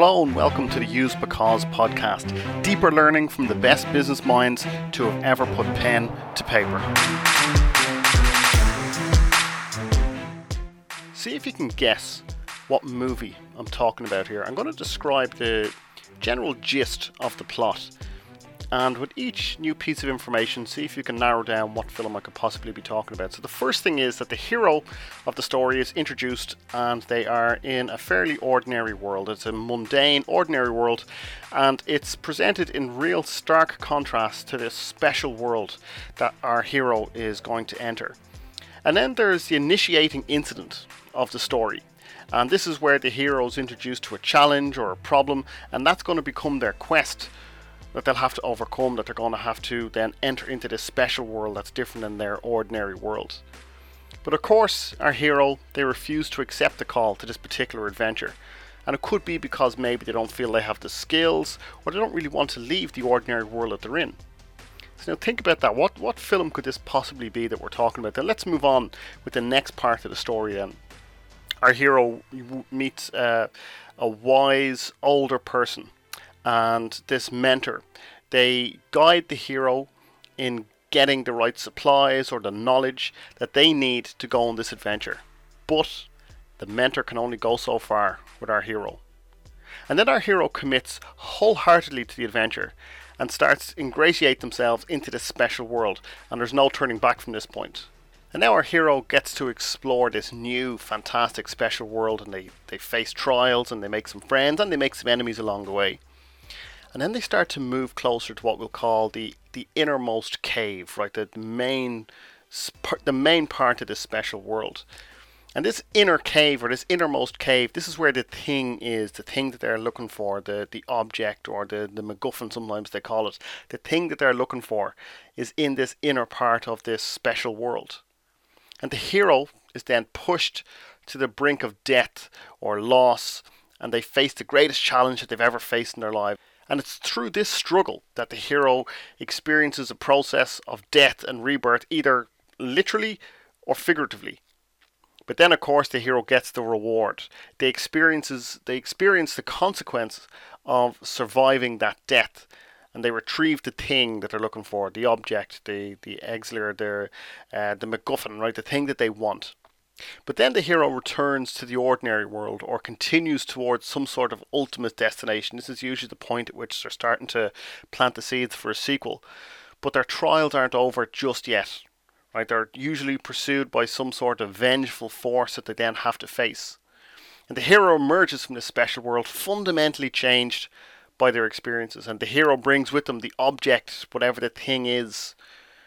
Hello and welcome to the Use Because podcast. Deeper learning from the best business minds to have ever put pen to paper. See if you can guess what movie I'm talking about here. I'm going to describe the general gist of the plot. And with each new piece of information, see if you can narrow down what film I could possibly be talking about. So the first thing is that the hero of the story is introduced and they are in a fairly ordinary world. It's a mundane, ordinary world, and it's presented in real stark contrast to this special world that our hero is going to enter. And then there's the initiating incident of the story. And this is where the hero is introduced to a challenge or a problem, and that's going to become their quest that they'll have to overcome, that they're going to have to then enter into this special world that's different than their ordinary world. But of course, our hero, they refuse to accept the call to this particular adventure. And it could be because maybe they don't feel they have the skills, or they don't really want to leave the ordinary world that they're in. So now think about that. What film could this possibly be that we're talking about? Then let's move on with the next part of the story then. Our hero meets a wise older person. And this mentor, they guide the hero in getting the right supplies or the knowledge that they need to go on this adventure. But the mentor can only go so far with our hero. And then our hero commits wholeheartedly to the adventure and starts to ingratiate themselves into this special world. And there's no turning back from this point. And now our hero gets to explore this new, fantastic, special world. And they face trials and they make some friends and they make some enemies along the way. And then they start to move closer to what we'll call the innermost cave, right? The main part of this special world. And this inner cave, or this innermost cave, this is where the thing is, the thing that they're looking for, the object, or the MacGuffin sometimes they call it. The thing that they're looking for is in this inner part of this special world. And the hero is then pushed to the brink of death or loss, and they face the greatest challenge that they've ever faced in their life. And it's through this struggle that the hero experiences a process of death and rebirth, either literally or figuratively. But then, of course, the hero gets the reward. They experience the consequence of surviving that death. And they retrieve the thing that they're looking for, the object, the auxiliary, the MacGuffin, right? The thing that they want. But then the hero returns to the ordinary world or continues towards some sort of ultimate destination. This is usually the point at which they're starting to plant the seeds for a sequel. But their trials aren't over just yet, right? They're usually pursued by some sort of vengeful force that they then have to face. And the hero emerges from this special world fundamentally changed by their experiences. And the hero brings with them the object, whatever the thing is,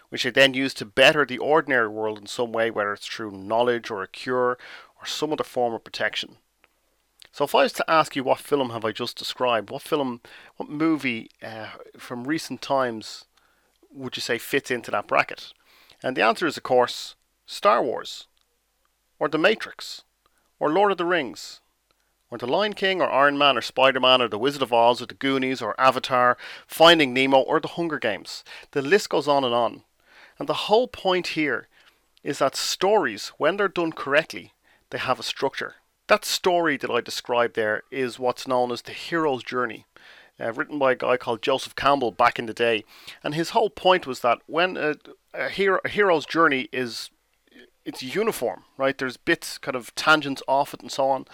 which they then use to better the ordinary world in some way, whether it's through knowledge or a cure or some other form of protection. So if I was to ask you what film have I just described, what movie from recent times would you say fits into that bracket? And the answer is, of course, Star Wars, or The Matrix, or Lord of the Rings, or The Lion King, or Iron Man, or Spider-Man, or The Wizard of Oz, or The Goonies, or Avatar, Finding Nemo, or The Hunger Games. The list goes on and on. And the whole point here is that stories, when they're done correctly, they have a structure. That story that I described there is what's known as the hero's journey, written by a guy called Joseph Campbell back in the day. And his whole point was that when a hero's journey is, it's uniform, right? There's bits, kind of tangents off it and so on.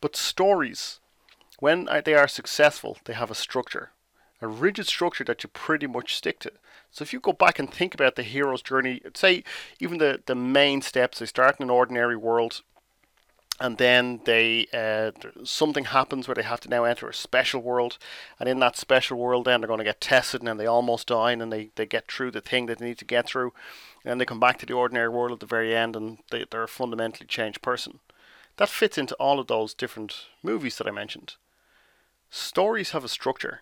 But stories, when they are successful, they have a structure. A rigid structure that you pretty much stick to. So if you go back and think about the hero's journey, say even the main steps, they start in an ordinary world and then they something happens where they have to now enter a special world, and in that special world then they're going to get tested and then they almost die and then they get through the thing that they need to get through, and then they come back to the ordinary world at the very end and they're a fundamentally changed person. That fits into all of those different movies that I mentioned. Stories have a structure.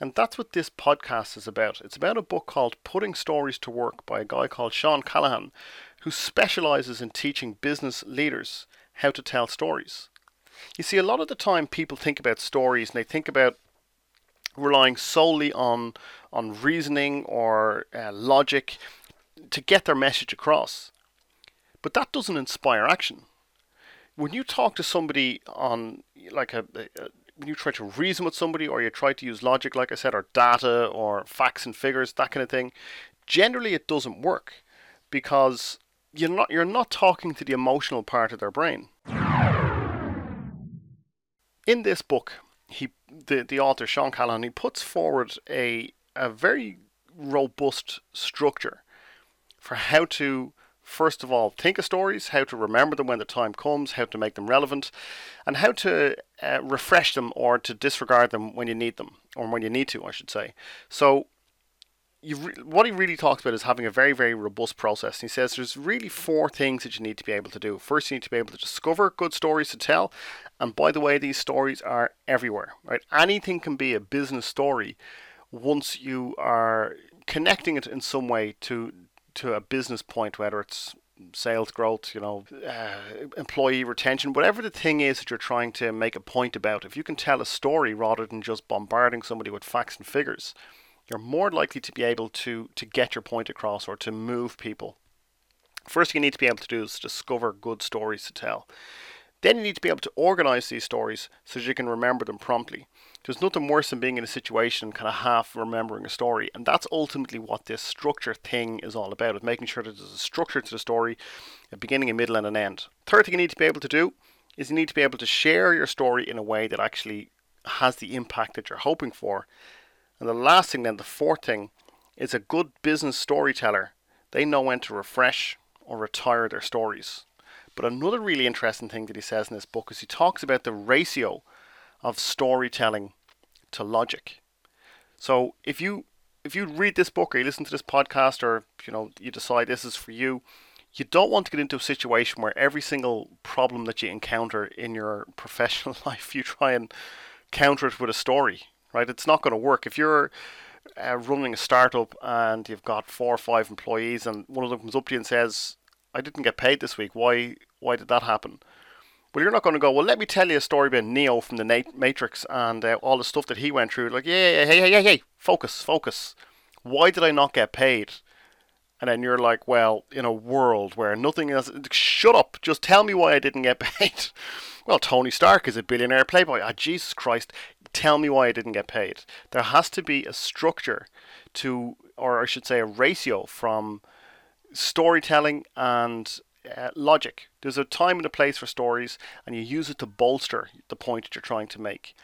And that's what this podcast is about. It's about a book called Putting Stories to Work by a guy called Sean Callahan, who specializes in teaching business leaders how to tell stories. You see, a lot of the time people think about stories and they think about relying solely on reasoning or logic to get their message across. But that doesn't inspire action. When you talk to somebody on like a when you try to reason with somebody, or you try to use logic, like I said, or data or facts and figures, that kind of thing, generally it doesn't work, because you're not talking to the emotional part of their brain. In this book, the author, Sean Callahan, he puts forward a very robust structure for how to, first of all, think of stories, how to remember them when the time comes, how to make them relevant, and how to refresh them or to disregard them when you need them, or when you need to, I should say. So what he really talks about is having a very, very robust process. And he says there's really four things that you need to be able to do. First, you need to be able to discover good stories to tell. And by the way, these stories are everywhere, right? Anything can be a business story once you are connecting it in some way to a business point, whether it's sales growth, employee retention, whatever the thing is that you're trying to make a point about. If you can tell a story rather than just bombarding somebody with facts and figures, you're more likely to be able to get your point across or to move people. First thing you need to be able to do is discover good stories to tell. Then you need to be able to organize these stories so that you can remember them promptly. There's nothing worse than being in a situation kind of half remembering a story. And that's ultimately what this structure thing is all about, is making sure that there's a structure to the story, a beginning, a middle, and an end. Third thing you need to be able to do is you need to be able to share your story in a way that actually has the impact that you're hoping for. And the last thing then, the fourth thing, is a good business storyteller. They know when to refresh or retire their stories. But another really interesting thing that he says in this book is he talks about the ratio of storytelling to logic. So if you read this book, or you listen to this podcast, or you decide this is for you, you don't want to get into a situation where every single problem that you encounter in your professional life, you try and counter it with a story. Right, it's not going to work. If you're running a startup and you've got 4 or 5 employees, and one of them comes up to you and says, "I didn't get paid this week. Why did that happen?" Well, you're not going to go, "Well, let me tell you a story about Neo from the Matrix and all the stuff that he went through." Like, hey, focus. Why did I not get paid? And then you're like, well, in a world where nothing else, shut up, just tell me why I didn't get paid. Well, Tony Stark is a billionaire playboy. Ah, Jesus Christ, tell me why I didn't get paid. There has to be a structure to, or I should say a ratio from storytelling and logic. There's a time and a place for stories, and you use it to bolster the point that you're trying to make.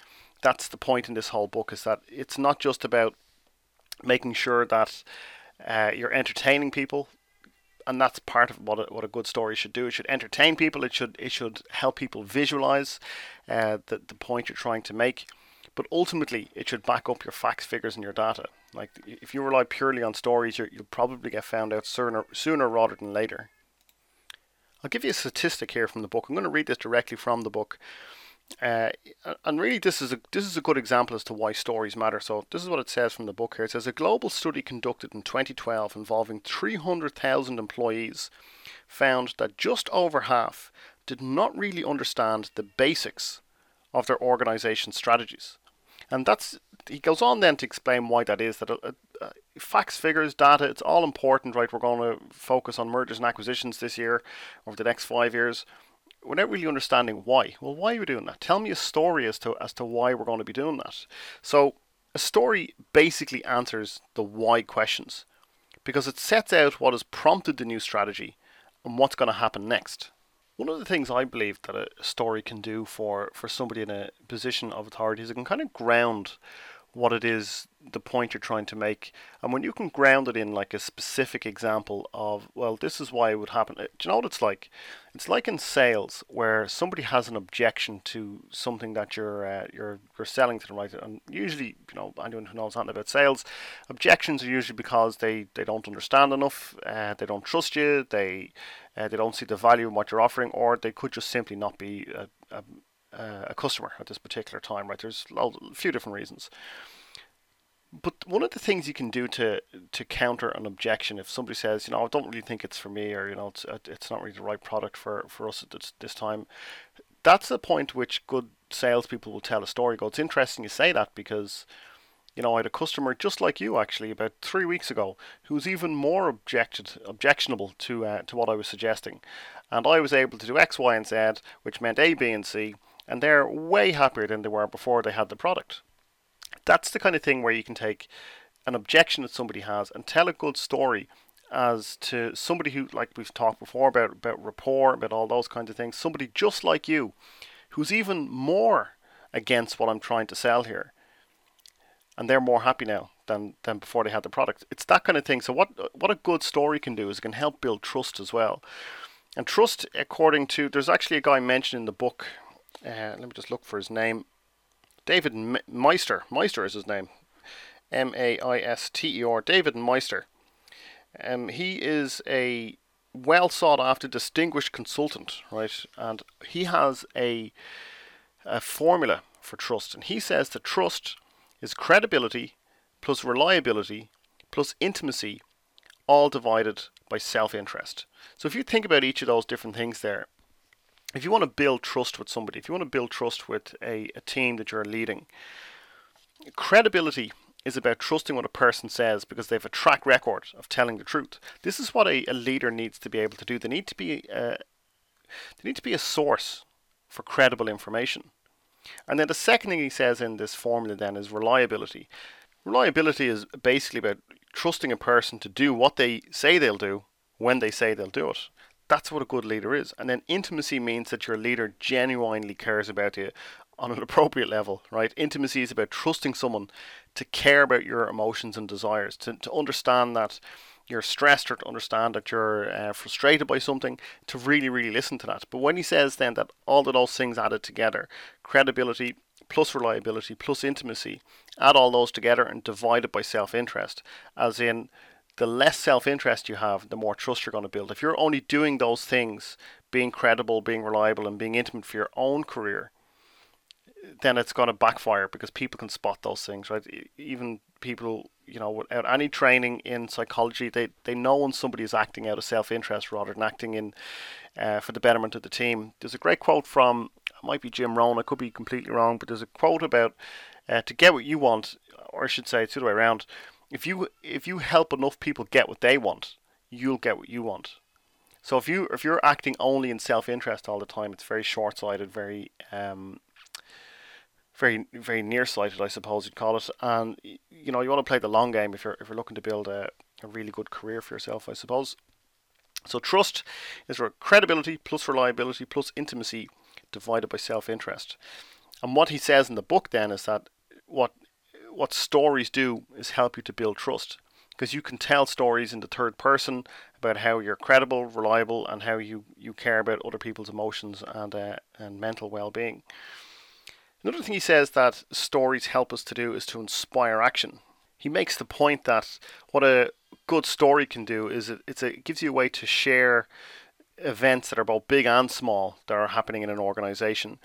That's the point in this whole book, is that it's not just about making sure that you're entertaining people, and that's part of what a good story should do. It should entertain people. It should help people visualize the point you're trying to make. But ultimately, it should back up your facts, figures, and your data. Like, if you rely purely on stories, you'll probably get found out sooner rather than later. I'll give you a statistic here from the book. I'm going to read this directly from the book. And really, this is a good example as to why stories matter. So this is what it says from the book here. It says, a global study conducted in 2012 involving 300,000 employees found that just over half did not really understand the basics of their organization strategies. And he goes on then to explain why that is, that facts, figures, data, it's all important, right? We're going to focus on mergers and acquisitions this year, over the next 5 years. We're not really understanding why. Well, why are we doing that? Tell me a story as to why we're going to be doing that. So a story basically answers the why questions, because it sets out what has prompted the new strategy and what's going to happen next. One of the things I believe that a story can do for somebody in a position of authority is it can kind of ground what it is, the point you're trying to make. And when you can ground it in like a specific example of, well, this is why it would happen. Do you know what it's like? It's like in sales where somebody has an objection to something that you're selling to them, right? And usually, anyone who knows anything about sales, objections are usually because they don't understand enough, they don't trust you, they don't see the value in what you're offering, or they could just simply not be a customer at this particular time, right? There's a few different reasons. But one of the things you can do to counter an objection, if somebody says, I don't really think it's for me, or, it's not really the right product for us at this time. That's the point which good salespeople will tell a story. It's interesting you say that because, I had a customer just like you actually about 3 weeks ago who was even more objectionable to what I was suggesting. And I was able to do X, Y, and Z, which meant A, B, and C. and they're way happier than they were before they had the product. That's the kind of thing where you can take an objection that somebody has and tell a good story as to somebody who, like we've talked before about rapport, about all those kinds of things, somebody just like you, who's even more against what I'm trying to sell here. And they're more happy now than before they had the product. It's that kind of thing. So what a good story can do is it can help build trust as well. And trust, according to, there's actually a guy mentioned in the book, let me just look for his name, David Maister. Maister is his name. M-A-I-S-T-E-R. David Maister. He is a well sought after distinguished consultant, right? And he has a formula for trust. And he says that trust is credibility plus reliability plus intimacy, all divided by self-interest. So if you think about each of those different things there, if you want to build trust with somebody, if you want to build trust with a team that you're leading, credibility is about trusting what a person says because they have a track record of telling the truth. This is what a leader needs to be able to do. They need to be a source for credible information. And then the second thing he says in this formula then is reliability. Reliability is basically about trusting a person to do what they say they'll do when they say they'll do it. That's what a good leader is. And then intimacy means that your leader genuinely cares about you on an appropriate level, right? Intimacy is about trusting someone to care about your emotions and desires, to understand that you're stressed or to understand that you're frustrated by something, to really, really listen to that. But when he says then that all of those things added together, credibility plus reliability plus intimacy, add all those together and divide it by self-interest, as in the less self-interest you have, the more trust you're going to build. If you're only doing those things, being credible, being reliable, and being intimate for your own career, then it's going to backfire because people can spot those things, right? Even people, you know, without any training in psychology, they know when somebody is acting out of self-interest rather than acting in for the betterment of the team. There's a great quote from, it might be Jim Rohn, I could be completely wrong, but there's a quote about to get what you want, or I should say it's the other way around. If you help enough people get what they want, you'll get what you want. So if you're acting only in self-interest all the time, it's very short-sighted, very nearsighted, I suppose you'd call it. And you know, you want to play the long game if you're looking to build a really good career for yourself, I suppose. So trust is credibility plus reliability plus intimacy divided by self-interest. And what he says in the book then is that what stories do is help you to build trust, because you can tell stories in the third person about how you're credible, reliable, and how you care about other people's emotions and mental well-being. Another thing he says that stories help us to do is to inspire action. He makes the point that what a good story can do is it gives you a way to share events that are both big and small that are happening in an organization,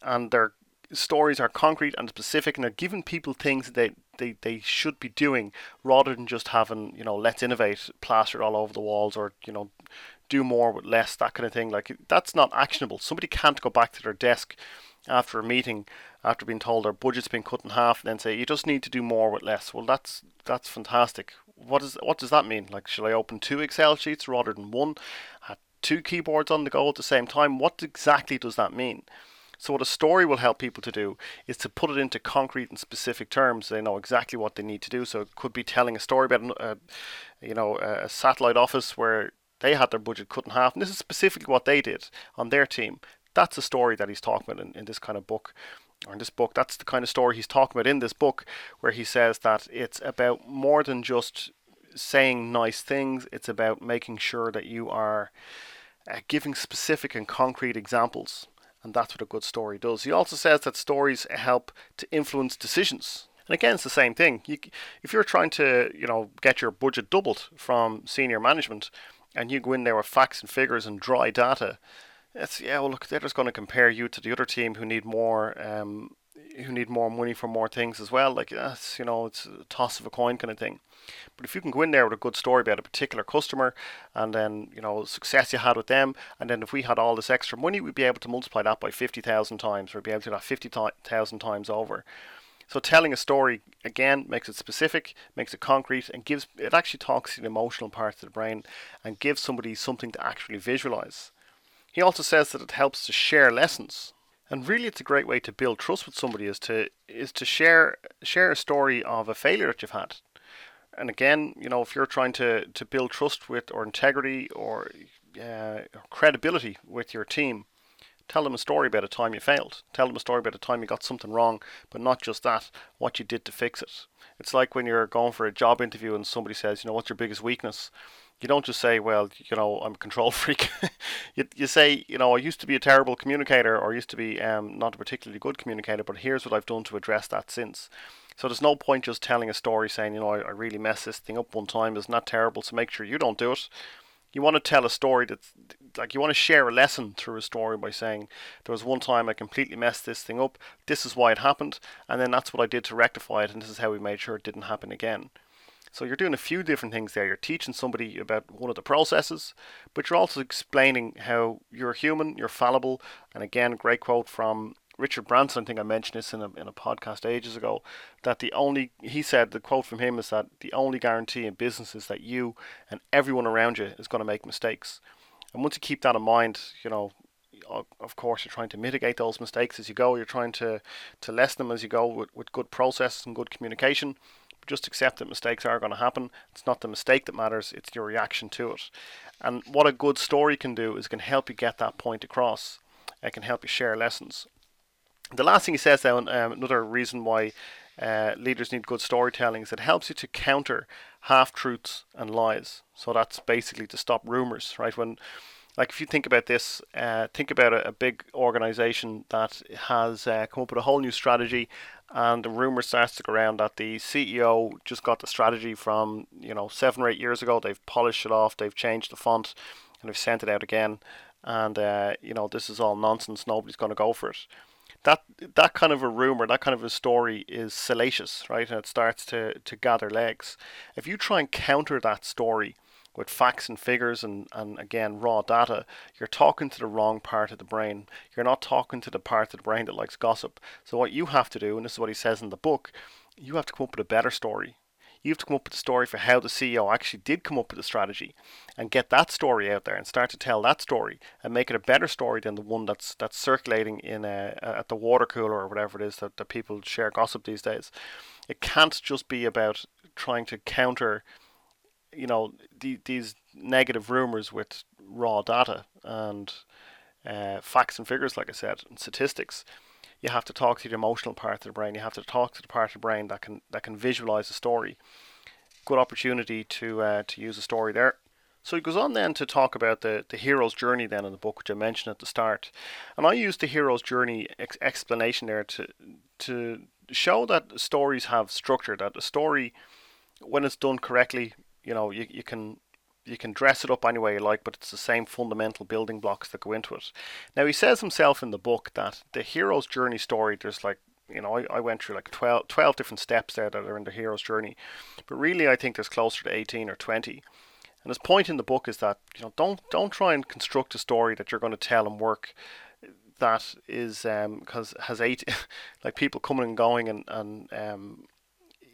and they're stories are concrete and specific, and they're giving people things that they should be doing rather than just having, you know, let's innovate plastered all over the walls, or, you know, do more with less, that kind of thing. Like, that's not actionable. Somebody can't go back to their desk after a meeting, after being told their budget's been cut in half, and then say, you just need to do more with less. Well, that's fantastic. What does that mean? Like, should I open 2 Excel sheets rather than one? Have 2 keyboards on the go at the same time? What exactly does that mean? So what a story will help people to do is to put it into concrete and specific terms. They know exactly what they need to do. So it could be telling a story about, a satellite office where they had their budget cut in half, and this is specifically what they did on their team. That's a story that he's talking about in this kind of book, or in this book. That's the kind of story he's talking about in this book, where he says that it's about more than just saying nice things. It's about making sure that you are giving specific and concrete examples. And that's what a good story does. He also says that stories help to influence decisions. And again, it's the same thing. If you're trying to, you know, get your budget doubled from senior management, and you go in there with facts and figures and dry data, they're just going to compare you to the other team who need more, money for more things as well. Like, that's, you know, it's a toss of a coin kind of thing. But if you can go in there with a good story about a particular customer, and then, you know, success you had with them, and then if we had all this extra money, we'd be able to multiply that by 50,000 times, or be able to do that 50,000 times over. So telling a story, again, makes it specific, makes it concrete, and it actually talks to the emotional parts of the brain and gives somebody something to actually visualize. He also says that it helps to share lessons. And really, it's a great way to build trust with somebody is to share a story of a failure that you've had. And again, you know, if you're trying to build trust with, or integrity, or credibility with your team, tell them a story about a time you failed. Tell them a story about a time you got something wrong, but not just that, what you did to fix it. It's like when you're going for a job interview and somebody says, you know, what's your biggest weakness? You don't just say, well, you know, I'm a control freak. you say, you know, I used to be a terrible communicator, or used to be not a particularly good communicator, but here's what I've done to address that since. So there's no point just telling a story saying, you know, I really messed this thing up one time. Isn't that terrible? So make sure you don't do it. You want to tell a story that's like, you want to share a lesson through a story by saying, there was one time I completely messed this thing up. This is why it happened. And then that's what I did to rectify it. And this is how we made sure it didn't happen again. So you're doing a few different things there. You're teaching somebody about one of the processes, but you're also explaining how you're human, you're fallible. And again, great quote from Richard Branson. I think I mentioned this in a podcast ages ago, that he said, the quote from him is that the only guarantee in business is that you and everyone around you is going to make mistakes. And once you keep that in mind, you know, of course, you're trying to mitigate those mistakes as you go. You're trying to lessen them as you go with good processes and good communication. Just accept that mistakes are going to happen. It's not the mistake that matters, it's your reaction to it. And what a good story can do is it can help you get that point across. It can help you share lessons. The last thing he says now, another reason why leaders need good storytelling, is it helps you to counter half-truths and lies. So that's basically to stop rumors, right? Like if you think about this, think about a big organization that has come up with a whole new strategy, and the rumor starts to go around that the CEO just got the strategy from, you know, 7 or 8 years ago. They've polished it off, they've changed the font, and they've sent it out again. And, you know, this is all nonsense. Nobody's going to go for it. That kind of a rumor, that kind of a story is salacious, right? And it starts to gather legs. If you try and counter that story with facts and figures and again, raw data, you're talking to the wrong part of the brain. You're not talking to the part of the brain that likes gossip. So what you have to do, and this is what he says in the book, you have to come up with a better story. You have to come up with a story for how the CEO actually did come up with the strategy, and get that story out there and start to tell that story and make it a better story than the one that's circulating in at the water cooler or whatever it is that people share gossip these days. It can't just be about trying to counter, you know, these negative rumors with raw data and facts and figures, like I said, and statistics. You have to talk to the emotional part of the brain. You have to talk to the part of the brain that can visualize a story. Good opportunity to use a story there. So he goes on then to talk about the hero's journey then in the book, which I mentioned at the start. And I used the hero's journey explanation there to show that stories have structure, that a story, when it's done correctly, you know, you can dress it up any way you like, but it's the same fundamental building blocks that go into it. Now, he says himself in the book that the hero's journey story, there's like, you know, I went through like 12 different steps there that are in the hero's journey, but really I think there's closer to 18 or 20. And his point in the book is that, you know, don't try and construct a story that you're going to tell and work that is, because has eight, like people coming and going and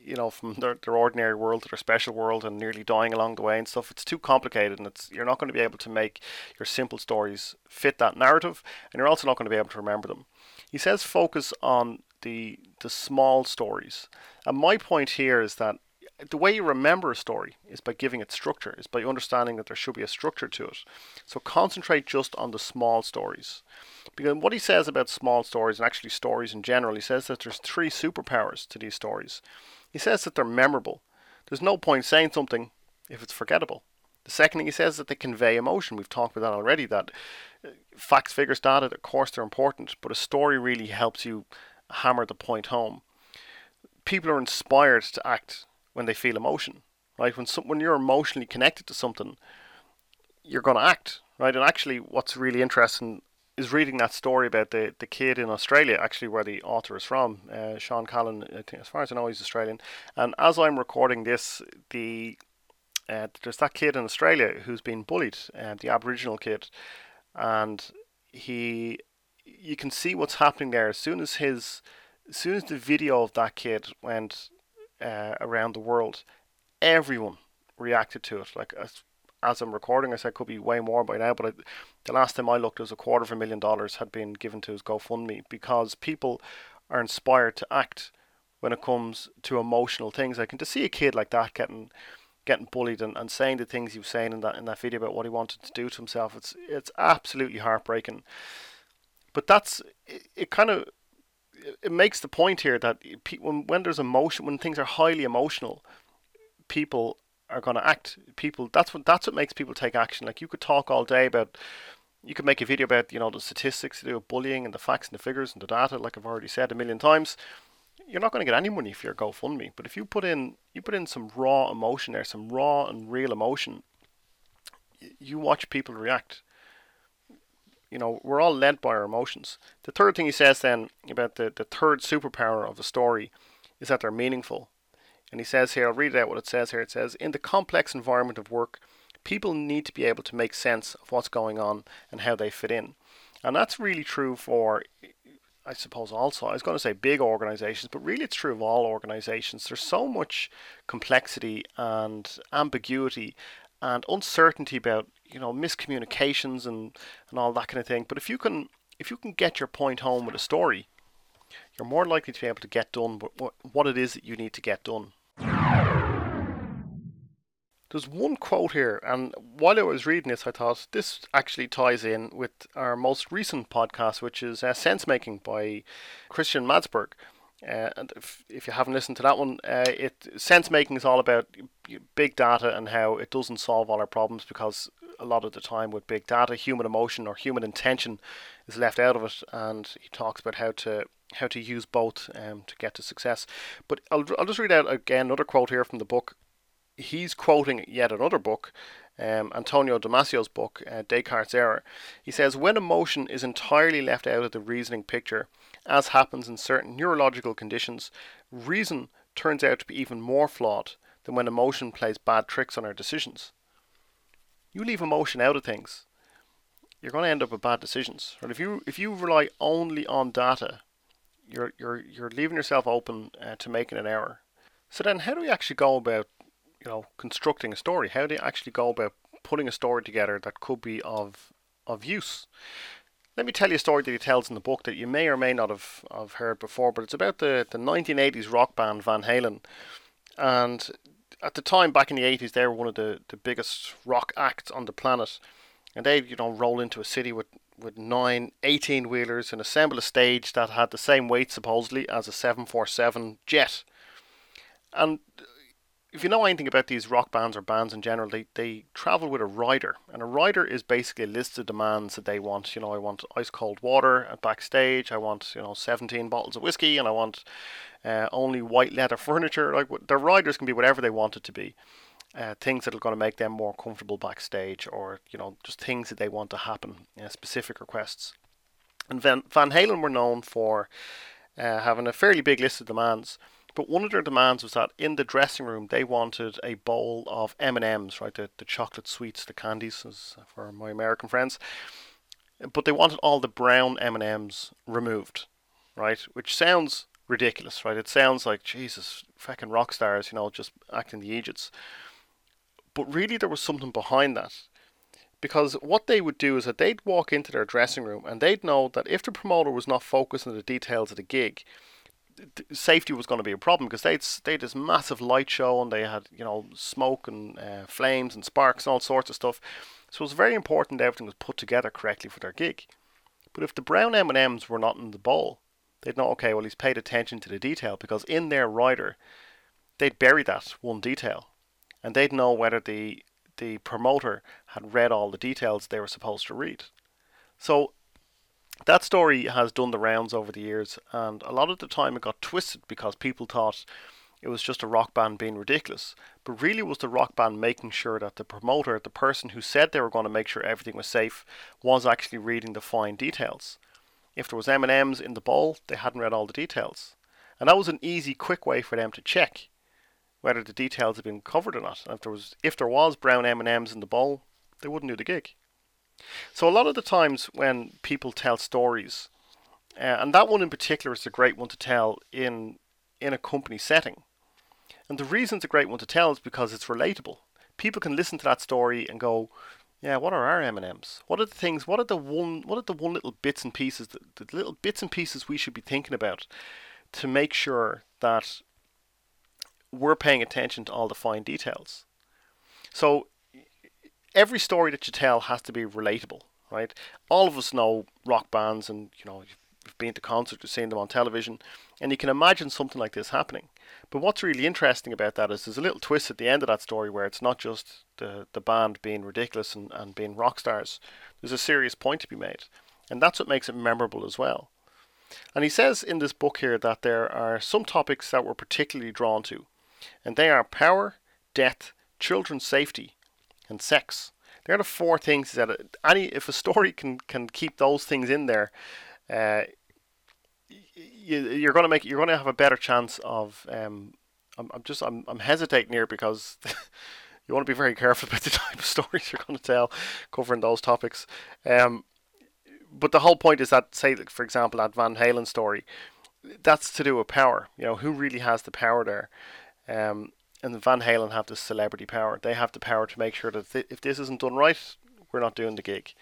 you know, from their ordinary world to their special world and nearly dying along the way and stuff. It's too complicated, and you're not going to be able to make your simple stories fit that narrative, and you're also not going to be able to remember them. He says focus on the small stories. And my point here is that the way you remember a story is by giving it structure, is by understanding that there should be a structure to it. So concentrate just on the small stories. Because what he says about small stories, and actually stories in general, he says that there's three superpowers to these stories. He says that they're memorable. There's no point saying something if it's forgettable. The second thing he says is that they convey emotion. We've talked about that already, that facts, figures, data, of course they're important, but a story really helps you hammer the point home. People are inspired to act when they feel emotion, right? When you're emotionally connected to something, you're going to act, right? And actually what's really interesting is reading that story about the kid in Australia, actually where the author is from, Sean Callahan, I think, as far as I know, he's Australian. And as I'm recording this, there's that kid in Australia who's been bullied, the Aboriginal kid. And you can see what's happening there. As soon as the video of that kid went around the world, everyone reacted to it. Like as I'm recording this, I could be way more by now, but the last time I looked, it was $250,000 had been given to his GoFundMe, because people are inspired to act when it comes to emotional things. Like, and to see a kid like that getting bullied and saying the things he was saying in that video about what he wanted to do to himself, it's absolutely heartbreaking. But that's it makes the point here that when there's emotion, when things are highly emotional, people are going to act. That's what makes people take action. Like, you could talk all day about, you could make a video about, you know, the statistics to do with bullying and the facts and the figures and the data, like I've already said 1,000,000 times. You're not going to get any money for your GoFundMe, but if you put in some raw emotion there, some raw and real emotion, you watch people react. You know, we're all led by our emotions. The third thing he says then about the third superpower of a story is that they're meaningful. And he says here, I'll read out what it says here. It says, in the complex environment of work, people need to be able to make sense of what's going on and how they fit in. And that's really true for, I suppose, also, I was going to say big organizations, but really it's true of all organizations. There's so much complexity and ambiguity and uncertainty about, you know, miscommunications and all that kind of thing. But if you can get your point home with a story, you're more likely to be able to get done what it is that you need to get done. There's one quote here, and while I was reading this, I thought this actually ties in with our most recent podcast, which is Sense Making by Christian Madsberg. And if you haven't listened to that one, Sense Making is all about big data and how it doesn't solve all our problems, because a lot of the time with big data, human emotion or human intention is left out of it. And he talks about how to use both to get to success. But I'll just read out again another quote here from the book. He's quoting yet another book, Antonio Damasio's book, Descartes' Error. He says, when emotion is entirely left out of the reasoning picture, as happens in certain neurological conditions, reason turns out to be even more flawed than when emotion plays bad tricks on our decisions. You leave emotion out of things, you're going to end up with bad decisions. Right? If you rely only on data, you're leaving yourself open to making an error. So then, how do we actually go about, you know, constructing a story? How do you actually go about putting a story together that could be of use? Let me tell you a story that he tells in the book that you may or may not have heard before, but it's about the 1980s rock band Van Halen. And at the time, back in the 80s, they were one of the biggest rock acts on the planet. And they, you know, roll into a city with 9 18-wheelers and assemble a stage that had the same weight, supposedly, as a 747 jet. And if you know anything about these rock bands or bands in general, they travel with a rider. And a rider is basically a list of demands that they want. You know, I want ice-cold water at backstage. I want, you know, 17 bottles of whiskey. And I want only white leather furniture. Like, their riders can be whatever they want it to be. Things that are going to make them more comfortable backstage, or, you know, just things that they want to happen. Specific requests. And Van Halen were known for having a fairly big list of demands. But one of their demands was that in the dressing room, they wanted a bowl of M&Ms, right? The chocolate sweets, the candies, as for my American friends. But they wanted all the brown M&Ms removed, right? Which sounds ridiculous, right? It sounds like, Jesus, fucking rock stars, you know, just acting the idiots. But really there was something behind that. Because what they would do is that they'd walk into their dressing room and they'd know that if the promoter was not focused on the details of the gig, safety was going to be a problem, because they had this massive light show and they had, you know, smoke and flames and sparks and all sorts of stuff. So it was very important that everything was put together correctly for their gig. But if the brown M&Ms were not in the bowl, they'd know, okay, well, he's paid attention to the detail, because in their rider, they'd bury that one detail. And they'd know whether the promoter had read all the details they were supposed to read. So that story has done the rounds over the years, and a lot of the time it got twisted because people thought it was just a rock band being ridiculous. But really it was the rock band making sure that the promoter, the person who said they were going to make sure everything was safe, was actually reading the fine details. If there was M&Ms in the bowl, they hadn't read all the details. And that was an easy, quick way for them to check whether the details had been covered or not. And if there was brown M&Ms in the bowl, they wouldn't do the gig. So a lot of the times when people tell stories, and that one in particular is a great one to tell in a company setting. And the reason it's a great one to tell is because it's relatable. people can listen to that story and go, yeah, what are our M&Ms? What are the things, what are the little bits and pieces, the little bits and pieces we should be thinking about to make sure that we're paying attention to all the fine details? So every story that you tell has to be relatable, right? All of us know rock bands, and you know, you've been to concerts, you've seen them on television, and you can imagine something like this happening. But what's really interesting about that is there's a little twist at the end of that story where it's not just the band being ridiculous and being rock stars. There's a serious point to be made, and that's what makes it memorable as well. And he says in this book here that there are some topics that we're particularly drawn to, and they are power, death, children's safety, and sex. They're the four things that if a story can keep those things in there, you're going to have a better chance of. I'm hesitating here because you want to be very careful about the type of stories you're going to tell covering those topics. But the whole point is that, say, for example, that Van Halen story, that's to do with power. You know, who really has the power there? And Van Halen have this celebrity power. They have the power to make sure that if this isn't done right, we're not doing the gig.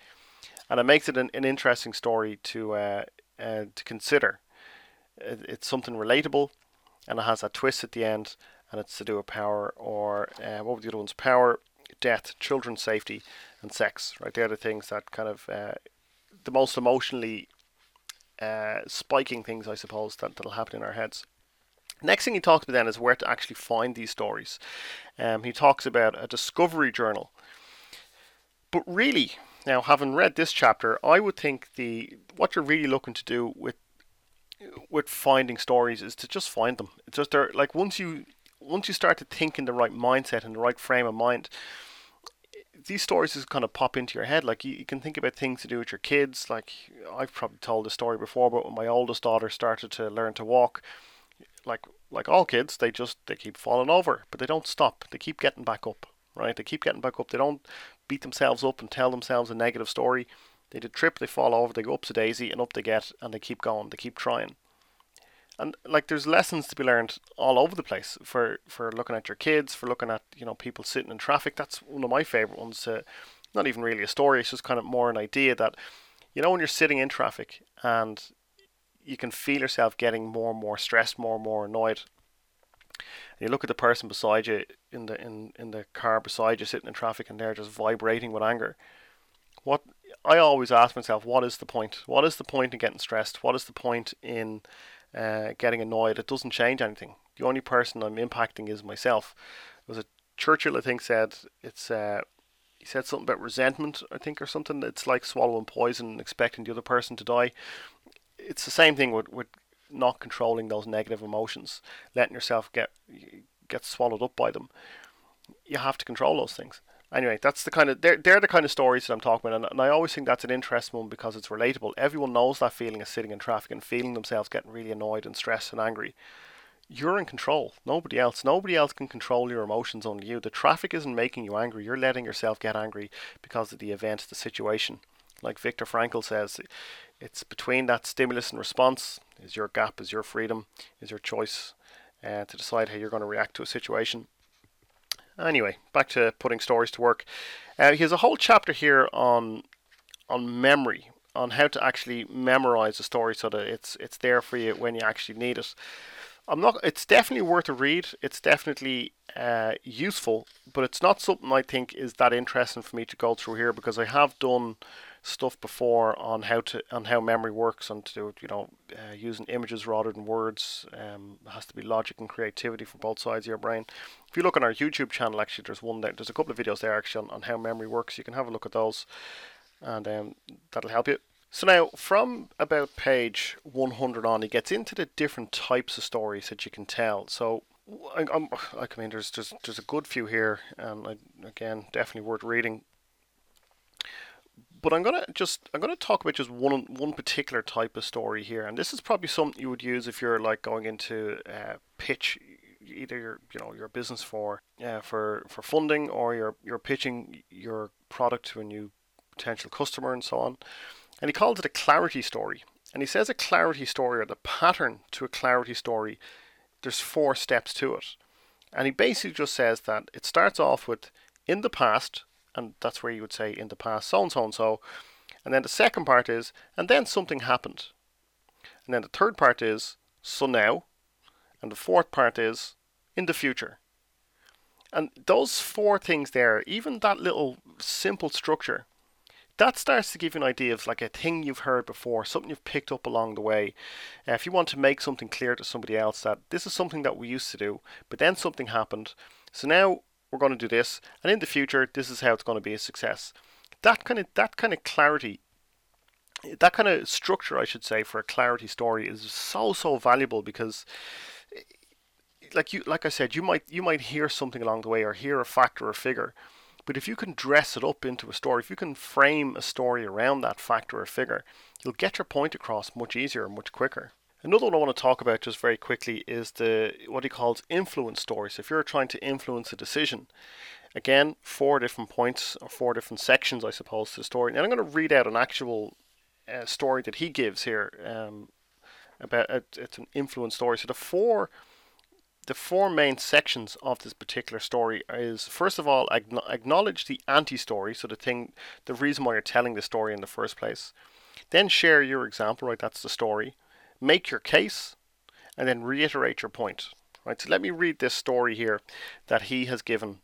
And it makes it an interesting story to consider. It's something relatable, and it has that twist at the end, and it's to do with power, or what were the other ones? Power, death, children's safety, and sex. Right, they're the things that kind of the most emotionally spiking things, I suppose, that'll happen in our heads. Next thing he talks about then is where to actually find these stories. He talks about a discovery journal. But really, now having read this chapter, I would think what you're really looking to do with finding stories is to just find them. It's just there, like once you start to think in the right mindset and the right frame of mind, these stories just kind of pop into your head. Like you can think about things to do with your kids. Like I've probably told this story before, but when my oldest daughter started to learn to walk, like all kids, they keep falling over, but they don't stop. They keep getting back up, right? They keep getting back up. They don't beat themselves up and tell themselves a negative story. They trip, they fall over, they go up to daisy, and up they get, and they keep going, they keep trying. And like, there's lessons to be learned all over the place for looking at your kids, for looking at, you know, people sitting in traffic. That's one of my favorite ones. Not even really a story. It's just kind of more an idea that, you know, when you're sitting in traffic and you can feel yourself getting more and more stressed, more and more annoyed. And you look at the person beside you in the car beside you sitting in traffic, and they're just vibrating with anger. What I always ask myself, what is the point? What is the point in getting stressed? What is the point in getting annoyed? It doesn't change anything. The only person I'm impacting is myself. It was Churchill, I think, said it's. He said something about resentment, I think, or something. It's like swallowing poison and expecting the other person to die. It's the same thing with not controlling those negative emotions, letting yourself get swallowed up by them. You have to control those things. Anyway, that's the kind of they're the kind of stories that I'm talking about, and I always think that's an interesting one because it's relatable. Everyone knows that feeling of sitting in traffic and feeling themselves getting really annoyed and stressed and angry. You're in control. Nobody else. Nobody else can control your emotions, only you. The traffic isn't making you angry. You're letting yourself get angry because of the event, the situation. Like Viktor Frankl says, it's between that stimulus and response is your gap, is your freedom, is your choice to decide how you're going to react to a situation. Anyway, back to putting stories to work. He has a whole chapter here on memory, on how to actually memorize a story so that it's there for you when you actually need it. It's definitely worth a read. It's definitely useful, but it's not something I think is that interesting for me to go through here because I have done stuff before on how memory works and to do, you know, using images rather than words. It has to be logic and creativity from both sides of your brain. If you look on our YouTube channel, actually, there's a couple of videos there actually on how memory works. You can have a look at those, and that'll help you. So now, from about page 100 on, he gets into the different types of stories that you can tell. So, I mean, there's a good few here, and again, definitely worth reading. But I'm gonna talk about just one particular type of story here, and this is probably something you would use if you're like going into pitch, either your business for funding, or you're pitching your product to a new potential customer and so on. And he calls it a clarity story. And he says a clarity story, or the pattern to a clarity story, there's 4 steps to it. And he basically just says that it starts off with in the past, and that's where you would say in the past so-and-so and so. And then the second part is, and then something happened. And then the third part is, so now. And the fourth part is, in the future. And those four things there, even that little simple structure, that starts to give you an idea of like a thing you've heard before, something you've picked up along the way. If you want to make something clear to somebody else that this is something that we used to do, but then something happened. So now we're going to do this. And in the future, this is how it's going to be a success. That kind of clarity, that kind of structure, I should say, for a clarity story is so valuable, because like I said, you might hear something along the way or hear a fact or a figure, but if you can dress it up into a story, if you can frame a story around that fact or a figure, you'll get your point across much easier and much quicker. Another one I want to talk about just very quickly is the what he calls influence stories. If you're trying to influence a decision, again, four different points or four different sections, I suppose, to the story. And I'm going to read out an actual story that he gives here about it's an influence story. So the four main sections of this particular story is, first of all, acknowledge the anti-story, so the reason why you're telling the story in the first place. Then share your example, right? That's the story. Make your case, and then reiterate your point. Right. So let me read this story here that he has given.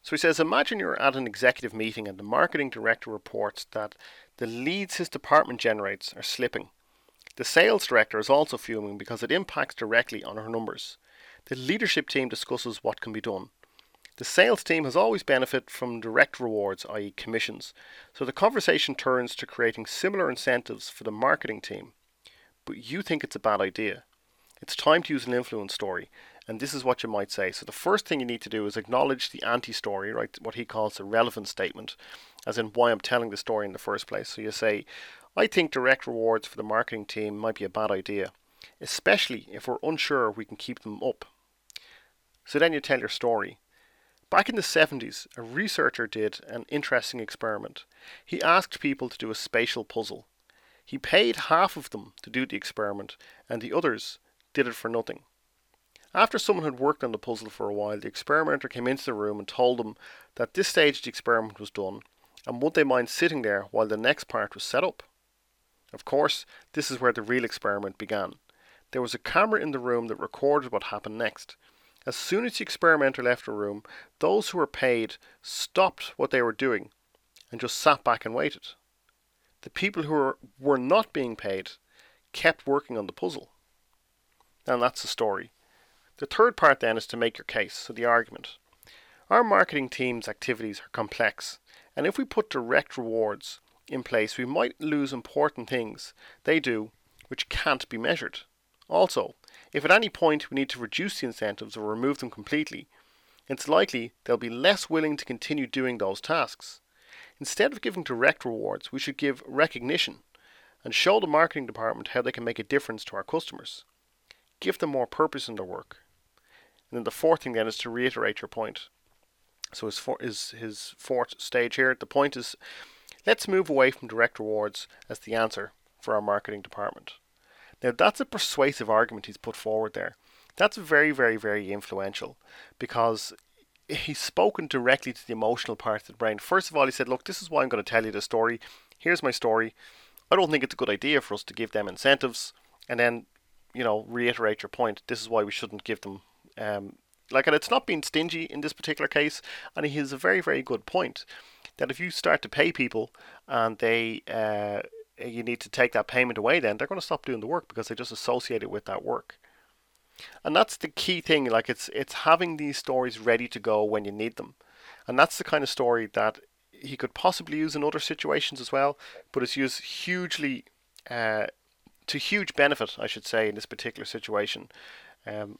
So he says, imagine you're at an executive meeting and the marketing director reports that the leads his department generates are slipping. The sales director is also fuming because it impacts directly on her numbers. The leadership team discusses what can be done. The sales team has always benefited from direct rewards, i.e. commissions. So the conversation turns to creating similar incentives for the marketing team. But you think it's a bad idea. It's time to use an influence story. And this is what you might say. So the first thing you need to do is acknowledge the anti-story, right? What he calls the relevant statement, as in why I'm telling the story in the first place. So you say, I think direct rewards for the marketing team might be a bad idea, especially if we're unsure we can keep them up. So then you tell your story. Back in the 70s, a researcher did an interesting experiment. He asked people to do a spatial puzzle. He paid half of them to do the experiment, and the others did it for nothing. After someone had worked on the puzzle for a while, the experimenter came into the room and told them that this stage the experiment was done, and would they mind sitting there while the next part was set up? Of course, this is where the real experiment began. There was a camera in the room that recorded what happened next. As soon as the experimenter left the room, those who were paid stopped what they were doing and just sat back and waited. The people who were not being paid kept working on the puzzle. And that's the story. The third part then is to make your case, so the argument. Our marketing team's activities are complex, and if we put direct rewards in place, we might lose important things they do which can't be measured. Also, if at any point we need to reduce the incentives or remove them completely, it's likely they'll be less willing to continue doing those tasks. Instead of giving direct rewards, we should give recognition and show the marketing department how they can make a difference to our customers. Give them more purpose in their work. And then the fourth thing then is to reiterate your point. So his fourth stage here. The point is, let's move away from direct rewards as the answer for our marketing department. Now that's a persuasive argument he's put forward there. That's very, very, very influential, because he's spoken directly to the emotional part of the brain. First of all, he said, look, this is why I'm going to tell you the story. Here's my story. I don't think it's a good idea for us to give them incentives. And then, you know, reiterate your point. This is why we shouldn't give them and it's not being stingy in this particular case. And he has a very, very good point that if you start to pay people and they you need to take that payment away, then they're going to stop doing the work because they just associate it with that work. And that's the key thing. Like it's having these stories ready to go when you need them. And that's the kind of story that he could possibly use in other situations as well, but it's used hugely to huge benefit, I should say, in this particular situation. And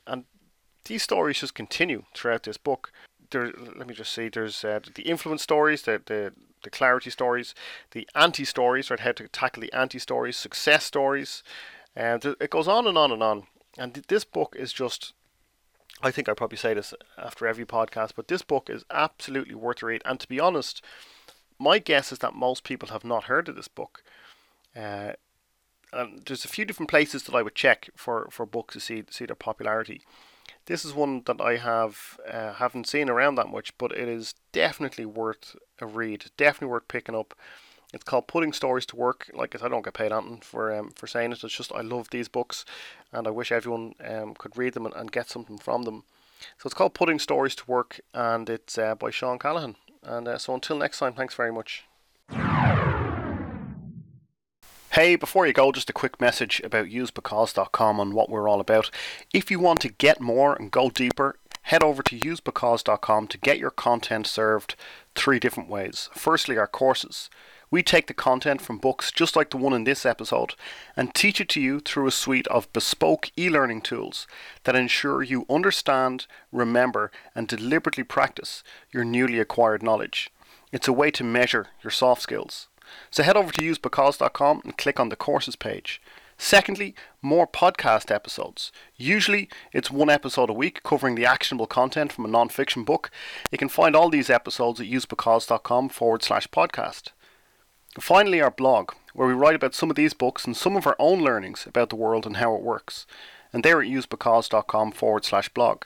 these stories just continue throughout this book. Let me just see, there's the influence stories, the clarity stories, the anti-stories, right, how to tackle the anti-stories, success stories, and it goes on and on and on. And this book is just, I think I probably say this after every podcast, but this book is absolutely worth a read. And to be honest, my guess is that most people have not heard of this book. There's a few different places that I would check for books to see their popularity. This is one that I have haven't seen around that much, but it is definitely worth a read. Definitely worth picking up. It's called Putting Stories to Work. Like I said, I don't get paid anything for saying it. It's just I love these books, and I wish everyone could read them and get something from them. So it's called Putting Stories to Work, and it's by Sean Callahan. And so until next time, thanks very much. Hey, before you go, just a quick message about usebecause.com and what we're all about. If you want to get more and go deeper, head over to usebecause.com to get your content served three different ways. Firstly, our courses. We take the content from books just like the one in this episode and teach it to you through a suite of bespoke e-learning tools that ensure you understand, remember, and deliberately practice your newly acquired knowledge. It's a way to measure your soft skills. So head over to usebecause.com and click on the courses page. Secondly, more podcast episodes. Usually it's one episode a week covering the actionable content from a non-fiction book. You can find all these episodes at usebecause.com/podcast. Finally, our blog, where we write about some of these books and some of our own learnings about the world and how it works. And they're at usebecause.com/blog.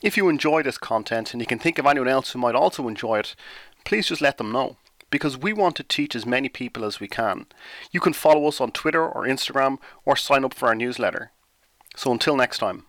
If you enjoy this content and you can think of anyone else who might also enjoy it, please just let them know, because we want to teach as many people as we can. You can follow us on Twitter or Instagram or sign up for our newsletter. So until next time.